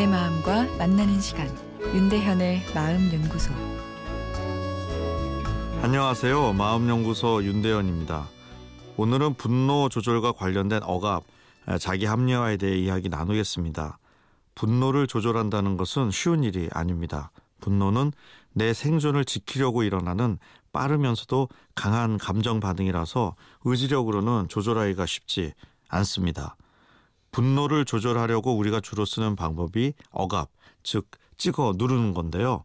나의 마음과 만나는 시간, 윤대현의 마음연구소. 안녕하세요. 마음연구소 윤대현입니다. 오늘은 분노 조절과 관련된 억압, 자기 합리화에 대해 이야기 나누겠습니다. 분노를 조절한다는 것은 쉬운 일이 아닙니다. 분노는 내 생존을 지키려고 일어나는 빠르면서도 강한 감정 반응이라서 의지력으로는 조절하기가 쉽지 않습니다. 분노를 조절하려고 우리가 주로 쓰는 방법이 억압, 즉 찍어 누르는 건데요.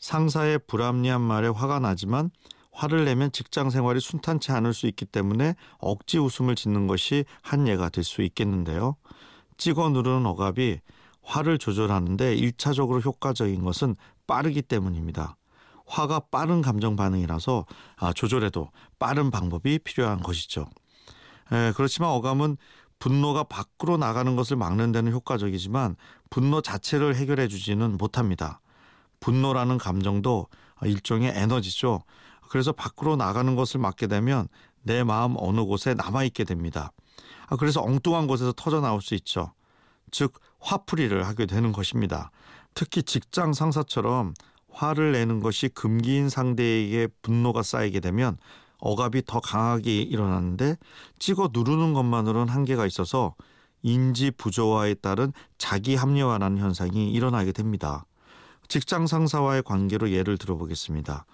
상사의 불합리한 말에 화가 나지만 화를 내면 직장 생활이 순탄치 않을 수 있기 때문에 억지 웃음을 짓는 것이 한 예가 될 수 있겠는데요. 찍어 누르는 억압이 화를 조절하는데 1차적으로 효과적인 것은 빠르기 때문입니다. 화가 빠른 감정 반응이라서 조절에도 빠른 방법이 필요한 것이죠. 그렇지만 억압은 분노가 밖으로 나가는 것을 막는 데는 효과적이지만 분노 자체를 해결해 주지는 못합니다. 분노라는 감정도 일종의 에너지죠. 그래서 밖으로 나가는 것을 막게 되면 내 마음 어느 곳에 남아있게 됩니다. 그래서 엉뚱한 곳에서 터져나올 수 있죠. 즉 화풀이를 하게 되는 것입니다. 특히 직장 상사처럼 화를 내는 것이 금기인 상대에게 분노가 쌓이게 되면 억압이 더 강하게 일어나는데 찍어 누르는 것만으로는 한계가 있어서 인지 부조화에 따른 자기 합리화라는 현상이 일어나게 됩니다. 직장 상사와의 관계로 예를 들어보겠습니다.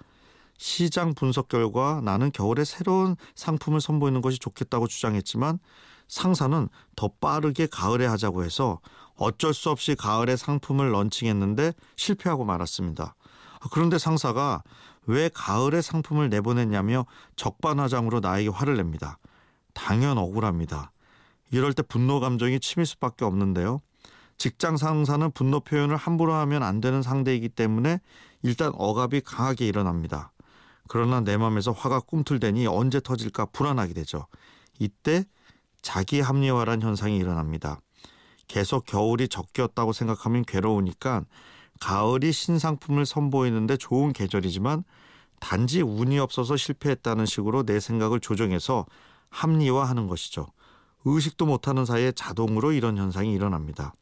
시장 분석 결과 나는 겨울에 새로운 상품을 선보이는 것이 좋겠다고 주장했지만 상사는 더 빠르게 가을에 하자고 해서 어쩔 수 없이 가을에 상품을 런칭했는데 실패하고 말았습니다. 그런데 상사가 왜 가을에 상품을 내보냈냐며 적반하장으로 나에게 화를 냅니다. 당연 억울합니다. 이럴 때 분노 감정이 치밀 수밖에 없는데요. 직장 상사는 분노 표현을 함부로 하면 안 되는 상대이기 때문에 일단 억압이 강하게 일어납니다. 그러나 내 마음에서 화가 꿈틀대니 언제 터질까 불안하게 되죠. 이때 자기 합리화란 현상이 일어납니다. 계속 겨울이 적기였다고 생각하면 괴로우니까 가을이 신상품을 선보이는데 좋은 계절이지만 단지 운이 없어서 실패했다는 식으로 내 생각을 조정해서 합리화하는 것이죠. 의식도 못하는 사이에 자동으로 이런 현상이 일어납니다.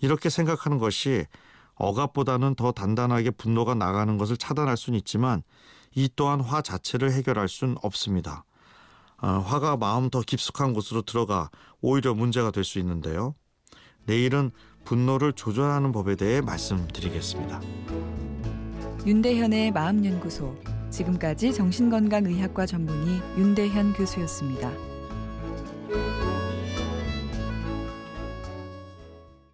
이렇게 생각하는 것이 억압보다는 더 단단하게 분노가 나가는 것을 차단할 수는 있지만 이 또한 화 자체를 해결할 수는 없습니다. 화가 마음 더 깊숙한 곳으로 들어가 오히려 문제가 될 수 있는데요. 내일은 분노를 조절하는 법에 대해 말씀드리겠습니다. 윤대현의 마음연구소, 지금까지 정신건강의학과 전문의 윤대현 교수였습니다.